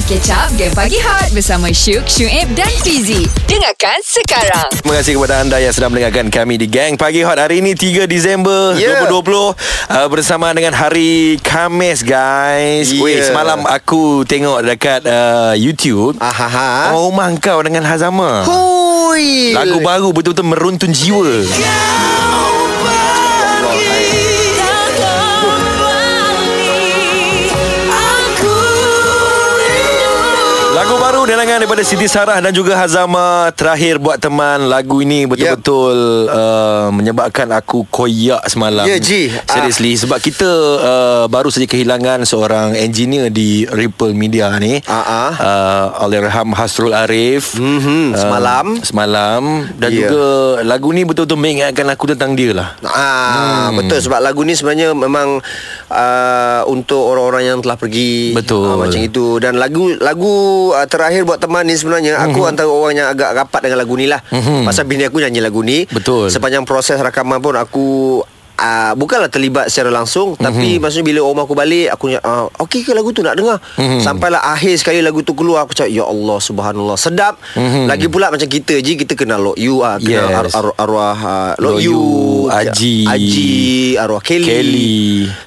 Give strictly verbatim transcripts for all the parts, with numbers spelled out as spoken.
di Kecap Gang Pagi Hot bersama Shuk, Shuib dan Fizie. Dengarkan sekarang. Terima kasih kepada anda yang sedang mendengarkan kami di Gang Pagi Hot hari ini tiga Disember yeah. dua ribu dua puluh uh, bersama dengan hari Khamis, guys. Yeah. Weh, semalam aku tengok dekat uh, YouTube. Ahaha. Oh, rumah kau dengan Hazama. Hui. Lagu baru betul-betul meruntun jiwa. Go! Denangan daripada Siti Sarah dan juga Hazama, Terakhir Buat Teman. Lagu ini betul-betul yep. uh, menyebabkan aku koyak semalam. Ya, yeah, Ji. Seriously. Uh. Sebab kita uh, baru saja kehilangan seorang engineer di Ripple Media ni. Uh-uh. Uh, Allahyarham Hasrul Arif. Mm-hmm. Semalam. Uh, semalam. Dan yeah. juga lagu ni betul-betul mengingatkan aku tentang dia lah. Ah, hmm. Betul. Sebab lagu ni sebenarnya memang uh, untuk orang-orang yang telah pergi. Betul. Uh, macam itu. Dan lagu lagu uh, Terakhir Buat Teman ni sebenarnya mm-hmm. aku antara orang yang agak rapat dengan lagu ni lah. Mm-hmm. Pasal bini aku nyanyi lagu ni. Betul. Sepanjang proses rakaman pun aku Uh, bukanlah terlibat secara langsung, mm-hmm. tapi maksudnya bila rumah aku balik aku uh, okey ke lagu tu nak dengar, mm-hmm. sampailah akhir sekali lagu tu keluar aku cakap ya Allah, subhanallah, sedap. Mm-hmm. Lagi pula macam kita je, kita kenal Lok Yu, uh, kenal yes. ar- ar- arwah uh, Lok Yu, Haji, Haji, Arwah Kelly. Kelly.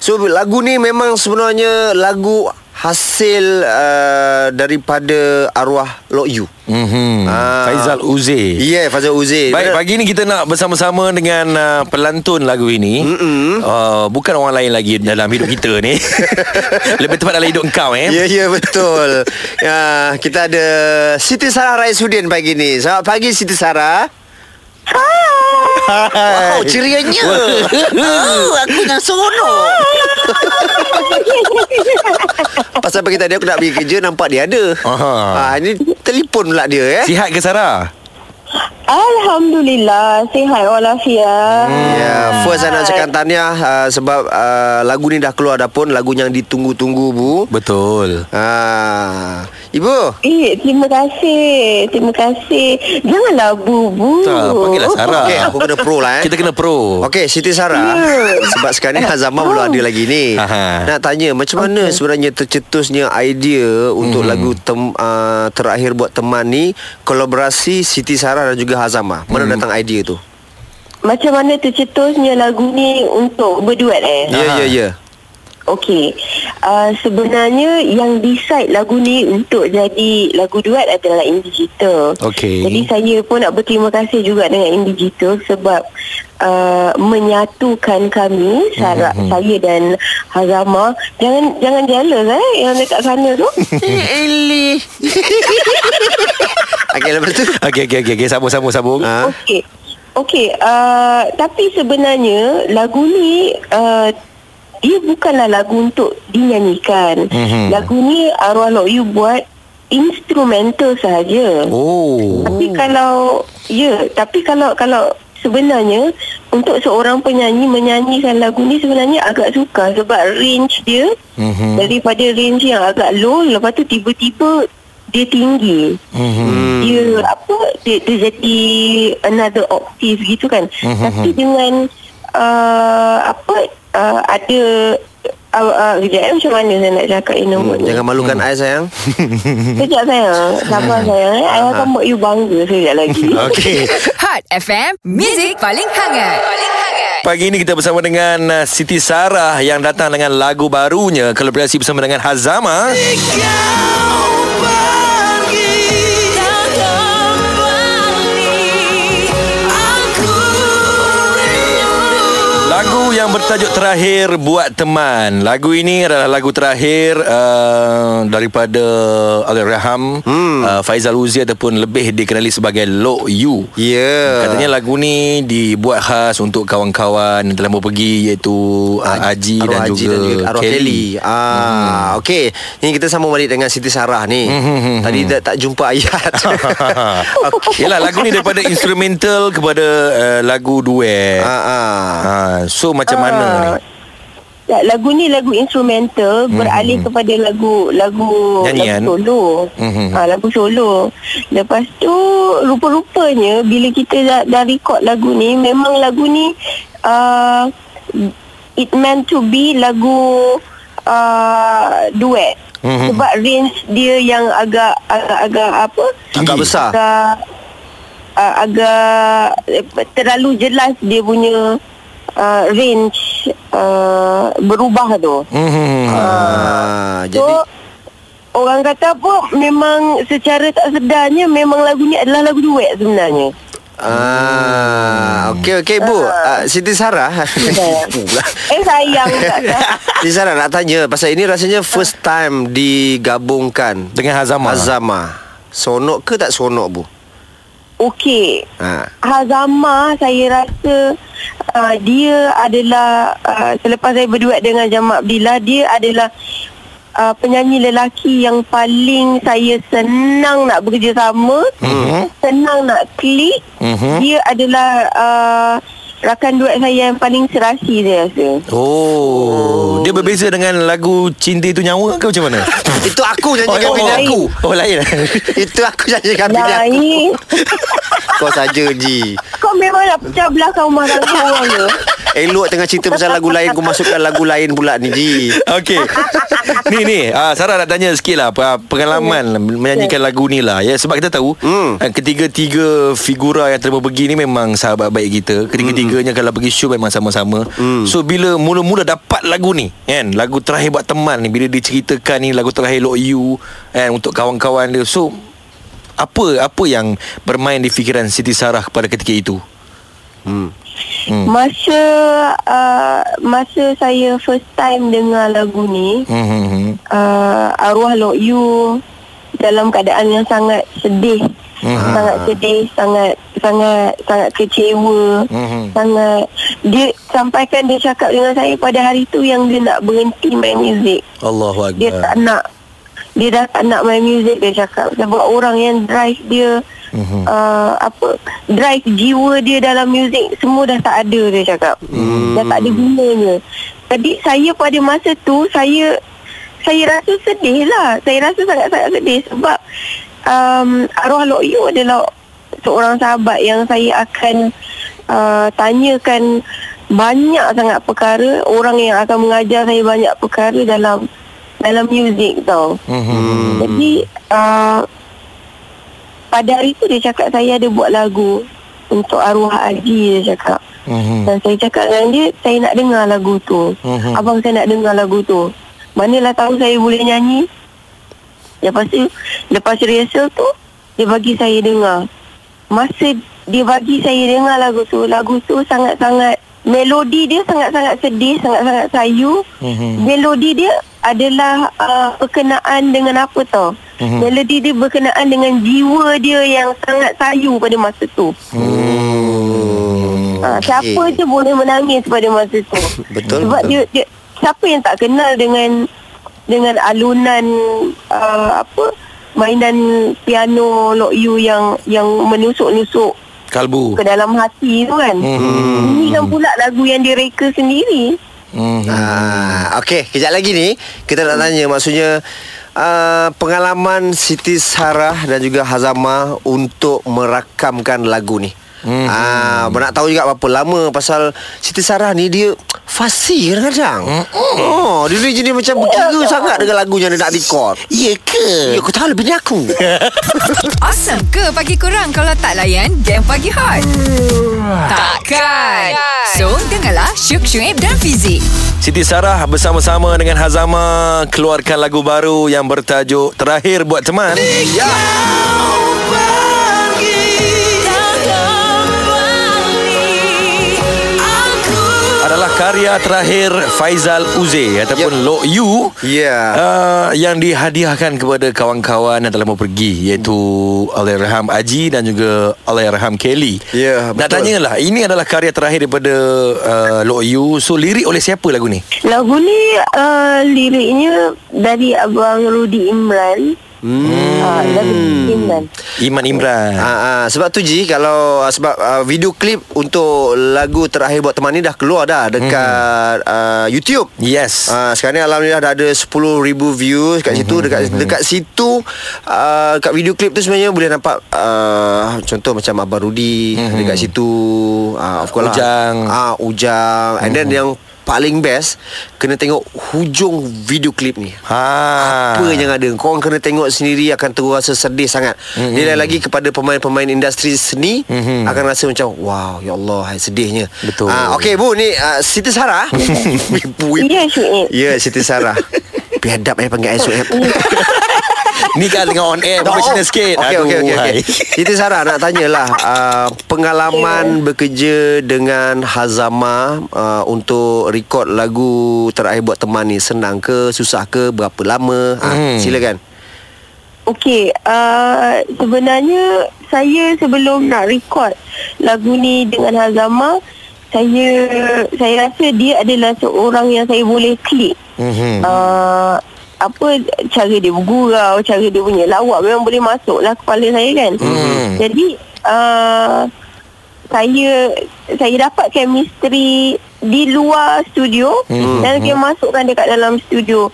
So lagu ni memang sebenarnya lagu hasil uh, daripada arwah Lok Yu. Mm-hmm. Ah. Faizal Uzeh. Ya, yeah, Faizal Uzeh. Baik, pagi ni kita nak bersama-sama dengan uh, pelantun lagu ini. Uh, bukan orang lain lagi dalam hidup kita ni. Lebih tepat dalam hidup kau eh. Ya, yeah, ya yeah, betul. uh, kita ada Siti Sarah Raisuddin pagi ni. Selamat pagi Siti Sarah. Hai. Wow, cerianya. Oh, aku nak seronok. Pasal pagi tadi aku nak pergi kerja, nampak dia ada. Ha, ini telefon pula dia eh. Sihat ke Sarah? Alhamdulillah, sihat walafiat. hmm. Ya, first saya nak cakap tahniah uh, sebab uh, lagu ni dah keluar dah pun. Lagu yang ditunggu-tunggu, Bu. Betul. uh, Ibu eh, terima kasih. Terima kasih. Janganlah Bu, Bu tak, panggillah Sarah. Okay, aku kena pro lah eh. Kita kena pro. Okay, Siti Sarah, yeah. sebab sekarang ni Hazama oh. belum ada lagi ni. Aha. Nak tanya macam mana okay. sebenarnya tercetusnya idea untuk hmm. lagu tem, uh, Terakhir Buat Teman ni, kolaborasi Siti Sarah dan juga Hazama. Mana hmm. datang idea tu? Macam mana tercetusnya lagu ni untuk berduet eh? Ya, ya, ya. Okey. Uh, sebenarnya yang decide lagu ni untuk jadi lagu duet adalah In Digital. Okay. Jadi saya pun nak berterima kasih juga dengan In Digital sebab uh, menyatukan kami, Sarah, mm-hmm. saya dan Hazama. Jangan jangan jealous eh yang dekat sana tu. Eli. Okey, lepas tu. Okey, okey, okey, okay. sambung sambung sambung. Ha. Okey. Okey, uh, tapi sebenarnya lagu ni uh, dia bukanlah lagu untuk dinyanyikan. Mm-hmm. Lagu ni arwah Lok Yu buat instrumental sahaja. Oh. Tapi kalau ya, tapi kalau kalau sebenarnya untuk seorang penyanyi menyanyikan lagu ni sebenarnya agak sukar sebab range dia mm-hmm. daripada range yang agak low, lepas tu tiba-tiba dia tinggi. Mm-hmm. Dia apa dia, dia jadi another octave gitu kan. Mm-hmm. Tapi dengan uh, apa Uh, ada uh, uh, kejap macam mana saya nak cakap ini hmm, jangan malukan saya hmm. sayang. Kejap sayang, sabar sayang. Saya uh-huh. akan buat you bangga sekejap lagi. Okay. Hot F M, music paling hangat. Paling hangat. Pagi ini kita bersama dengan uh, Siti Sarah yang datang dengan lagu barunya, kolaborasi bersama dengan Hazama. Lagu yang bertajuk Terakhir Buat Teman. Lagu ini adalah lagu terakhir uh, daripada Allahyarham hmm. uh, Faizal Uzeh ataupun lebih dikenali sebagai Lok Yu. Yeah. Katanya lagu ni dibuat khas untuk kawan-kawan yang telah pergi, iaitu uh, Haji dan, dan juga Arwah Kelly. Ah, hmm. Okey, ini kita sambung balik dengan Siti Sarah ni. Hmm. Tadi tak, tak jumpa ayat. okay. Yalah, lagu ni daripada instrumental kepada uh, lagu duet. Ha ah. So macam uh, mana ni? Lagu ni lagu instrumental, mm-hmm. beralih kepada lagu lagu, lagu solo. Mm-hmm. Ha, lagu solo. Lepas tu rupa-rupanya bila kita dah, dah record lagu ni, memang lagu ni uh, it meant to be lagu uh, duet. mm-hmm. Sebab range dia yang agak agak agak apa? Agak besar. Agak, uh, agak terlalu jelas dia punya uh, range uh, berubah tu. Mm-hmm. Uh, ah, so, jadi orang kata apa, memang secara tak sedarnya memang lagu ni adalah lagu duet sebenarnya. Ah, okey okey bu, uh, Siti Sarah. eh sayang Siti Sarah nak tanya pasal ini, rasanya first time digabungkan dengan Hazama. Hazama. Sonok ke tak sonok bu? Okey. Ha. Hazama saya rasa uh, dia adalah uh, selepas saya berduet dengan Jamal Abdillah, dia adalah Uh, penyanyi lelaki yang paling saya senang nak bekerjasama, mm-hmm. senang nak klik, mm-hmm. Dia adalah uh, rakan duet saya yang paling serasi saya rasa. Oh, dia berbeza dengan lagu Cinta Itu Nyawa ke macam mana? Itu aku janjikan oh, pilih aku. Oh lain. Itu aku janjikan pilih aku. Kau saja Ji. Kau memang nak pecah belah kau marah orang ke? Elok tengah cerita pasal lagu lain, kau masukkan lagu lain pula ni Ji. Okey. Ni ni uh, Sarah nak tanya sikit lah pengalaman okay. menyanyikan okay. lagu ni lah ya. Sebab kita tahu mm. ketiga-tiga figura yang terima pergi ni memang sahabat baik kita. Ketiga-tiganya mm. kalau pergi show memang sama-sama. mm. So bila mula-mula dapat lagu ni kan, lagu Terakhir Buat Teman ni, bila diceritakan ni lagu Terakhir Lok Yu kan, untuk kawan-kawan dia. So apa apa yang bermain di fikiran Siti Sarah pada ketika itu? Hmm. Hmm. Masa uh, masa saya first time dengar lagu ni, hmm. uh, Arwah Lok Yu dalam keadaan yang sangat sedih, hmm. sangat sedih, sangat sangat sangat kecewa, hmm. sangat dia sampaikan, dia cakap dengan saya pada hari tu yang dia nak berhenti main muzik. Allahuakbar. Dia tak nak. Dia dah tak nak main muzik, dia cakap. Sebab orang yang drive dia, mm-hmm. uh, apa, drive jiwa dia dalam muzik, semua dah tak ada, dia cakap. mm. Dah tak ada gunanya. Jadi saya pada masa tu, Saya Saya rasa sedih lah. Saya rasa sangat-sangat sedih. Sebab um, Arwah Lok Yu adalah seorang sahabat yang saya akan uh, tanyakan banyak sangat perkara. Orang yang akan mengajar saya banyak perkara dalam dalam muzik tau. Mm-hmm. Jadi uh, pada hari tu dia cakap saya ada buat lagu untuk Arwah Haji, dia cakap. Mm-hmm. Dan saya cakap dengan dia, saya nak dengar lagu tu. Mm-hmm. Abang saya nak dengar lagu tu. Manalah tahu saya boleh nyanyi. Lepas tu, lepas rehearsal tu, dia bagi saya dengar. Masa dia bagi saya dengar lagu tu, lagu tu sangat-sangat, melodi dia sangat-sangat sedih, sangat-sangat sayu. Mm-hmm. Melodi dia adalah uh, berkenaan dengan apa tau? Mm-hmm. Melodi dia berkenaan dengan jiwa dia yang sangat sayu pada masa tu. Mm. Ha, siapa okay. je boleh menangis pada masa tu. Betul. Sebab betul. Dia, dia siapa yang tak kenal dengan dengan alunan uh, apa? Mainan piano Lok Yu yang yang menusuk-nusuk kalbu ke dalam hati tu kan. Hmm. Ini kan pula lagu yang dia reka sendiri. Hmm. Ah, okey, kejap lagi ni kita nak tanya, maksudnya uh, pengalaman Siti Sarah dan juga Hazama untuk merakamkan lagu ni. Hmm. Ah, nak tahu juga berapa lama, pasal Siti Sarah ni dia fasih kadang-kadang. Hmm. Oh, dia ni jenis macam berkira sangat dengan lagu yang dia nak record. Ya ke? Ya, kau tahu lebih ni aku. Awesome ke pagi korang kalau tak layan Game Pagi Hot? Hmm. Takkan. So, dengarlah Shuk, Shuib dan Fizie. Siti Sarah bersama-sama dengan Hazama keluarkan lagu baru yang bertajuk Terakhir Buat Teman. Ya. Adalah karya terakhir Faizal Uzeh ataupun yep. Lok Yu yeah. uh, yang dihadiahkan kepada kawan-kawan yang telah mau pergi, iaitu Allahyarham Haji dan juga Allahyarham Kelly. yeah, Nak tanyalah, ini adalah karya terakhir daripada uh, Lok Yu. So lirik oleh siapa lagu ni? Lagu ni uh, liriknya dari Abang Rudi Imran. Hmm. Ah, Iman Iman Imran. Ah, ah. Sebab tu Ji, kalau ah, sebab ah, video klip untuk lagu Terakhir Buat Teman ni dah keluar dah dekat hmm. ah, YouTube. Yes. Ah, sekarang ni alhamdulillah dah ada sepuluh ribu views kat situ. hmm. Dekat hmm. dekat situ ah, kat video klip tu sebenarnya boleh nampak ah, contoh macam Abang Rudi hmm. dekat situ. Ah, of course Ujang. Lah. Ah, Ujang. And hmm. then yang paling best, kena tengok hujung video klip ni. Ha. Apa yang ada, korang kena tengok sendiri, akan terasa sedih sangat. Mm-hmm. Dia lagi kepada pemain-pemain industri seni, mm-hmm, akan rasa macam wow, ya Allah, sedihnya. Betul. Ha, okey Bu, ni uh, Siti Sarah. Ya, Shuib. Ya, Siti Sarah. Biadab eh panggil Shuib. Ni kan tengah on air, professional oh, sikit. Okey okey okey okey. Siti Sarah nak tanyalah uh, pengalaman okay. bekerja dengan Hazama uh, untuk rekod lagu Terakhir Buat Teman ni, senang ke, susah ke, berapa lama? Hmm. Ha, silakan. Okey, uh, sebenarnya saya sebelum nak rekod lagu ni dengan Hazama, saya saya rasa dia adalah seorang yang saya boleh klik. Hmm. Uh, apa cara dia bergurau, cara dia punya lawak memang boleh masuklah kepala saya kan. Hmm. Jadi uh, saya saya dapat chemistry di luar studio, hmm, dan saya masukkan dekat dalam studio.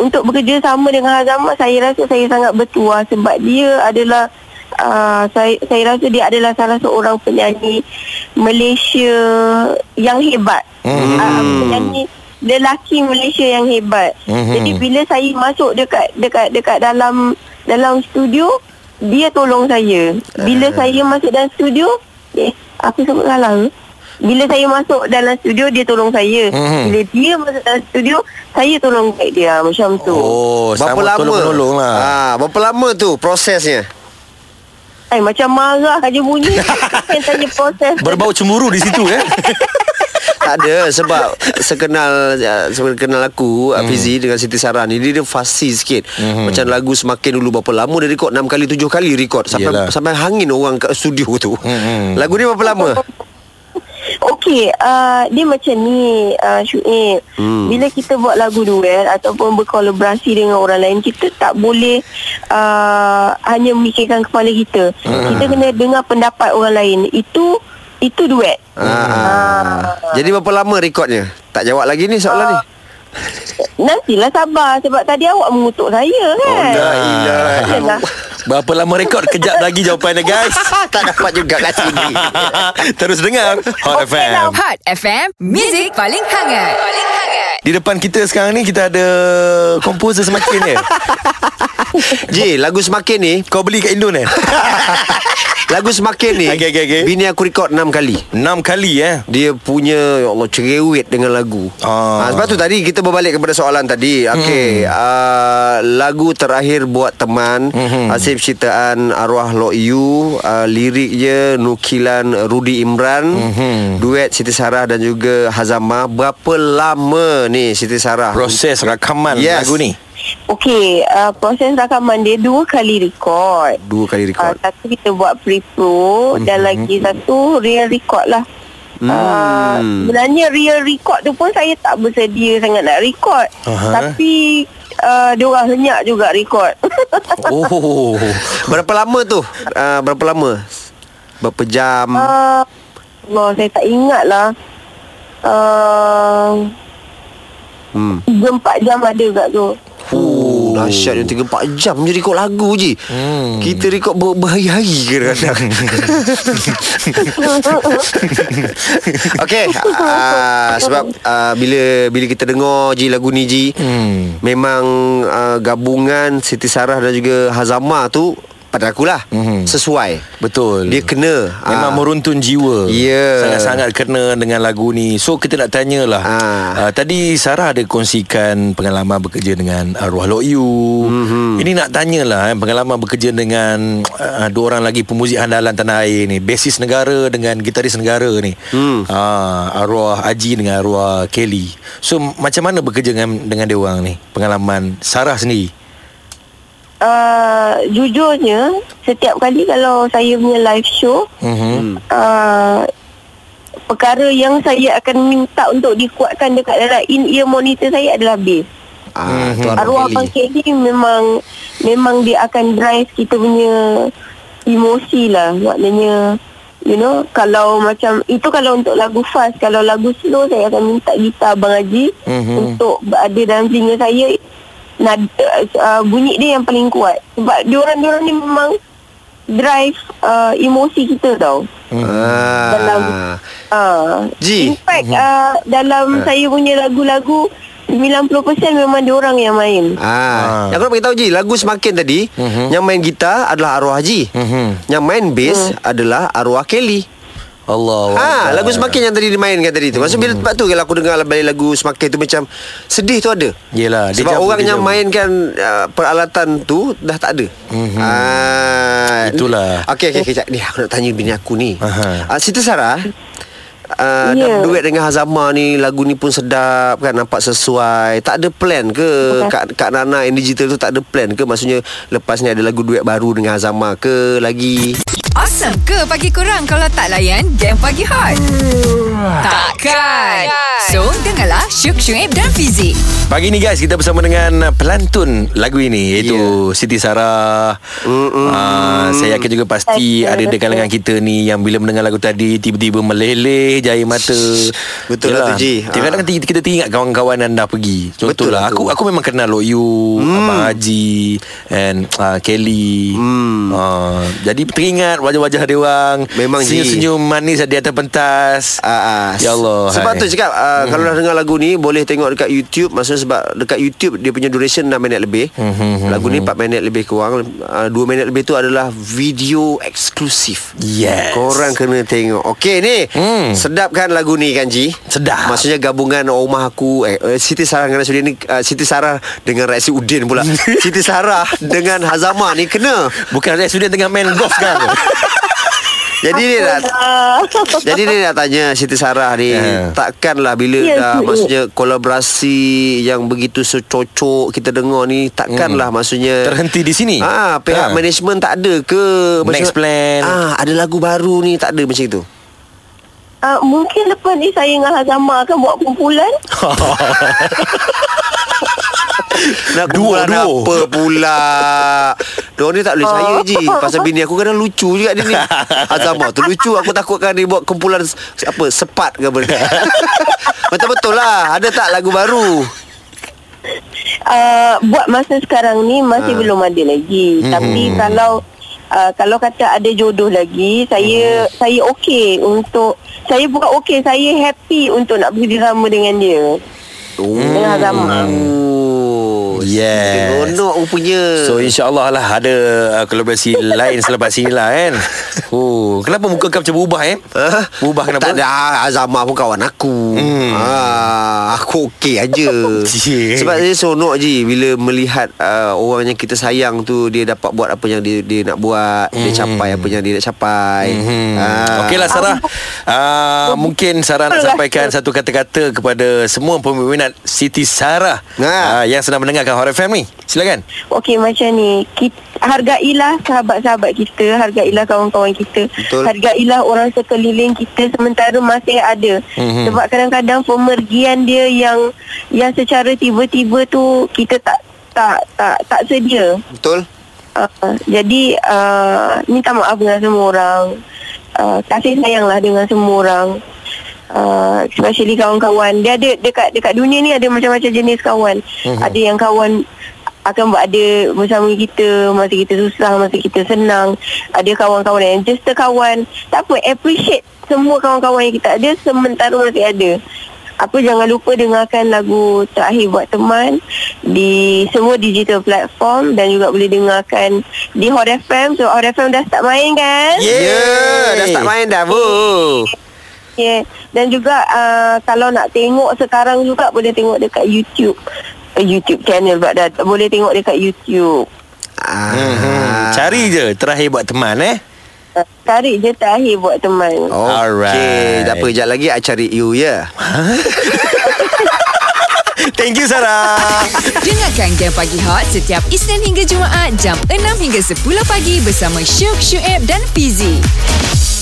Untuk bekerja sama dengan Hazama, saya rasa saya sangat bertuah sebab dia adalah uh, saya saya rasa dia adalah salah seorang penyanyi Malaysia yang hebat. Hmm. Uh, penyanyi lelaki Malaysia yang hebat. Mm-hmm. Jadi bila saya masuk dekat dekat dekat dalam dalam studio, dia tolong saya. Bila uh. saya masuk dalam studio, eh aku sebut salah ke? Bila saya masuk dalam studio, dia tolong saya. Mm-hmm. Bila dia masuk dalam studio, saya tolong guide dia macam tu. Oh, berapa lama? Tolong-tolonglah. Ha, berapa lama tu prosesnya? Eh macam marah aja bunyi. Saya tanya proses. Berbau cemburu di situ eh. Tak ada, sebab sekenal sekenal aku, hmm, Fizie dengan Siti Sarah ni, dia, dia fasih sikit. Hmm. Macam lagu Semakin dulu berapa lama dia rekod? enam kali tujuh kali rekod sampai Yelah. sampai hangin orang kat studio tu. Hmm. Lagu ni berapa lama? Okey, uh, dia macam ni, uh, Shuib. Hmm. Bila kita buat lagu duet ataupun berkolaborasi dengan orang lain, kita tak boleh uh, hanya memikirkan kepala kita. Hmm. Kita kena dengar pendapat orang lain. Itu Itu duet. Ah. Ah. Jadi berapa lama rekodnya? Tak jawab lagi ni soalan ah. ni. Nantilah sabar, sebab tadi awak mengutuk saya kan. Oh, nah, berapa lama rekod? Kejap lagi jawapan dia guys. Tak dapat juga kat sini. Terus dengar Hot okay, F M. Now. Hot F M, music paling hangat. Paling hangat. Di depan kita sekarang ni kita ada komposer Semakin ni. Ji, lagu Semakin ni kau beli kat Indon eh? Lagu Semakin ni okay, okay, okay. Bini aku rekod enam kali. enam kali eh. Dia punya, ya Allah, cerewet dengan lagu. ah. ha, Sebab tu tadi kita berbalik kepada soalan tadi. Okay. hmm. uh, Lagu Terakhir Buat Teman, hmm. Asyik ciptaan Arwah Lok Yu, uh, liriknya nukilan Rudi Imran, hmm. duet Siti Sarah dan juga Hazama. Berapa lama ni Siti Sarah proses rakaman yes. lagu ni? Okey, uh, proses rakaman dia dua kali rekod. Dua kali rekod. Uh, satu kita buat pre-pro, mm-hmm, dan lagi satu real rekod lah. Mm. Uh, sebenarnya real rekod tu pun saya tak bersedia sangat nak rekod. Uh-huh. Tapi uh, diorang henyak juga rekod. Oh, berapa lama tu? Uh, berapa lama? Berapa jam? Uh, Allah, saya tak ingat lah. Uh, hmm. tiga empat jam ada kat tu. Oh, dahsyat yang tiga empat jam je rekod lagu je. Hmm. Kita rekod ber- berhari-hari kadang-kadang. Okey, uh, sebab uh, bila bila kita dengar je lagu ni je, hmm, memang uh, gabungan Siti Sarah dan juga Hazama tu pada akulah, mm-hmm, sesuai. Betul. Dia kena memang aa. meruntun jiwa. Ya, yeah. Sangat-sangat kena dengan lagu ni. So kita nak tanyalah, aa, tadi Sarah ada kongsikan pengalaman bekerja dengan Arwah Lok Yu, mm-hmm. Ini nak tanyalah eh, pengalaman bekerja dengan uh, dua orang lagi pemuzik andalan tanah air ni, basis negara dengan gitaris negara ni, mm. aa, Arwah Haji dengan Arwah Kelly. So macam mana bekerja dengan, dengan dia orang ni? Pengalaman Sarah sendiri? Uh, jujurnya setiap kali kalau saya punya live show, mm-hmm, uh, perkara yang saya akan minta untuk dikuatkan dekat dalam in-ear monitor saya adalah bass. Ah, mm-hmm. Arwah Abang Kelly memang memang dia akan drive kita punya emosi lah. Maknanya, you know, kalau macam itu kalau untuk lagu fast, kalau lagu slow saya akan minta gitar Abang Haji, mm-hmm, untuk berada dalam telinga saya. Nada, uh, bunyi dia yang paling kuat. Sebab diorang-diorang ni memang drive uh, emosi kita tau. Hmm. Dalam uh, impact uh, dalam uh. saya punya lagu-lagu sembilan puluh peratus memang diorang yang main. Ah, ah. Yang korang beritahu Ji, lagu Semakin tadi uh-huh. yang main gitar adalah Arwah Haji, uh-huh. yang main bass uh. adalah Arwah Kelly. Allah. Ha, lagu Semakin yang tadi dimainkan tadi tu. Maksud bila tempat tu kalau aku dengar balik lagu Semakin tu macam sedih tu ada. Yalah, sebab orang yang mainkan uh, peralatan tu dah tak ada. Mm-hmm. Ah, itulah. Okey okey kejap. Ni aku nak tanya bini aku ni. Uh, Siti Sarah uh, yeah. duet dengan Hazama ni, lagu ni pun sedap kan, nampak sesuai. Tak ada plan ke okay. Kak, Kak Nana In Digital tu tak ada plan ke? Maksudnya lepas ni ada lagu duet baru dengan Hazama ke lagi? Awesome ke pagi korang kalau tak layan Game Pagi Hot? Hmm. Takkan. So, dengarlah Shuk, Shuib dan Fizie. Pagi ni guys, kita bersama dengan pelantun lagu ini, iaitu yeah. Siti Sarah. Uh, saya yakin juga pasti ada di kalangan kita ni yang bila mendengar lagu tadi tiba-tiba meleleh jair mata. Betul lah tu Ji. Kadang-kadang kita teringat kawan-kawan anda pergi. Contohlah, aku aku memang kenal Lok Yu, Abang Haji and Kelly. Jadi teringat wajah-wajah dia orang, senyum-senyum manis di atas pentas. Uh, uh, ya Allah. Sebab hai. tu cakap uh, mm-hmm. kalau dah dengar lagu ni boleh tengok dekat YouTube. Maksudnya sebab dekat YouTube dia punya duration enam minit lebih. Mm-hmm. Lagu ni empat minit lebih kurang. uh, dua minit lebih tu adalah video eksklusif. Yes. Korang kena tengok. Okey ni. Mm. Sedap kan lagu ni kan Ji? Sedap. Maksudnya gabungan Rumah Aku eh, uh, Siti Sarah dengan Raisuddin ni, uh, Siti Sarah dengan Raisuddin pula. Siti Sarah dengan Hazama ni kena. Bukan Raisuddin tengah main golf kan? Jadi dia nak Jadi dia nak tanya Siti Sarah ni, yeah. takkanlah bila yeah, dah yeah. maksudnya kolaborasi yang begitu secocok kita dengar ni, takkanlah mm. maksudnya terhenti di sini. Ah, pihak yeah. management tak ada ke next plan? Ah, ada lagu baru ni tak ada macam itu. Uh, mungkin lepas ni saya dengan Hazama akan buat kumpulan. Nak dua apa pula? Diorang ni tak boleh saya je. Pasal bini aku kadang lucu juga dia ni. Hazama tu lucu. Aku takutkan dia buat kumpulan apa sepat ke benda. Betul-betul lah. Ada tak lagu baru? Uh, buat masa sekarang ni masih ha. belum ada lagi. Hmm. Tapi kalau uh, kalau kata ada jodoh lagi, saya hmm. saya okey untuk saya bukan okey. Saya happy untuk nak bekerjasama dengan dia. Oh. Dengan Hazama. Hmm. Yes. Seronok punya. So insyaAllah lah ada uh, kolaborasi lain selepas ini lah kan. Oh, kenapa muka kau macam berubah eh? Huh? Berubah kenapa? Tak ada, Hazama pun kawan aku. Hmm. Ah, aku okey aja. Sebab dia seronok je bila melihat uh, orang yang kita sayang tu dia dapat buat apa yang dia, dia nak buat, hmm. dia capai apa yang dia nak capai. Hmm. Ah. Okeylah Sarah. Ah, mungkin Sarah nak sampaikan satu kata-kata kepada semua peminat Siti Sarah ah. Ah, yang sedang mendengar Hot F M ni. Silakan. Okey macam ni, kita, hargailah sahabat-sahabat kita, hargailah kawan-kawan kita. Betul. Hargailah orang sekeliling kita sementara masih ada. Mm-hmm. Sebab kadang-kadang pemergian dia yang yang secara tiba-tiba tu kita tak tak tak tak sedia. Betul. Uh, jadi uh, minta maaf dengan semua orang. Uh, kasih sayanglah dengan semua orang. Uh, especially kawan-kawan. Dia ada dekat dekat dunia ni ada macam-macam jenis kawan. Mm-hmm. Ada yang kawan akan berada bersama kita masa kita susah, masa kita senang. Ada kawan-kawan yang just kawan. Tak apa, appreciate semua kawan-kawan yang kita ada sementara masih ada. Apa, jangan lupa dengarkan lagu Terakhir Buat Teman di semua digital platform dan juga boleh dengarkan di Hot F M. So Hot F M dah start main kan? Ya, yeah, dah start main dah bu. Yeah. Dan juga uh, kalau nak tengok sekarang juga boleh tengok dekat YouTube, uh, YouTube channel buat dah, boleh tengok dekat YouTube. Ah, mm-hmm. Cari je Terakhir Buat Teman eh. Uh, cari je Terakhir Buat Teman. Oh, alright. Okay. Tak apa, sekejap lagi I cari you ya. Yeah. Thank you Sarah. Dengarkan Game Pagi Hot setiap Isnin hingga Jumaat jam enam hingga sepuluh pagi bersama Syuk, Shuib dan Fizie.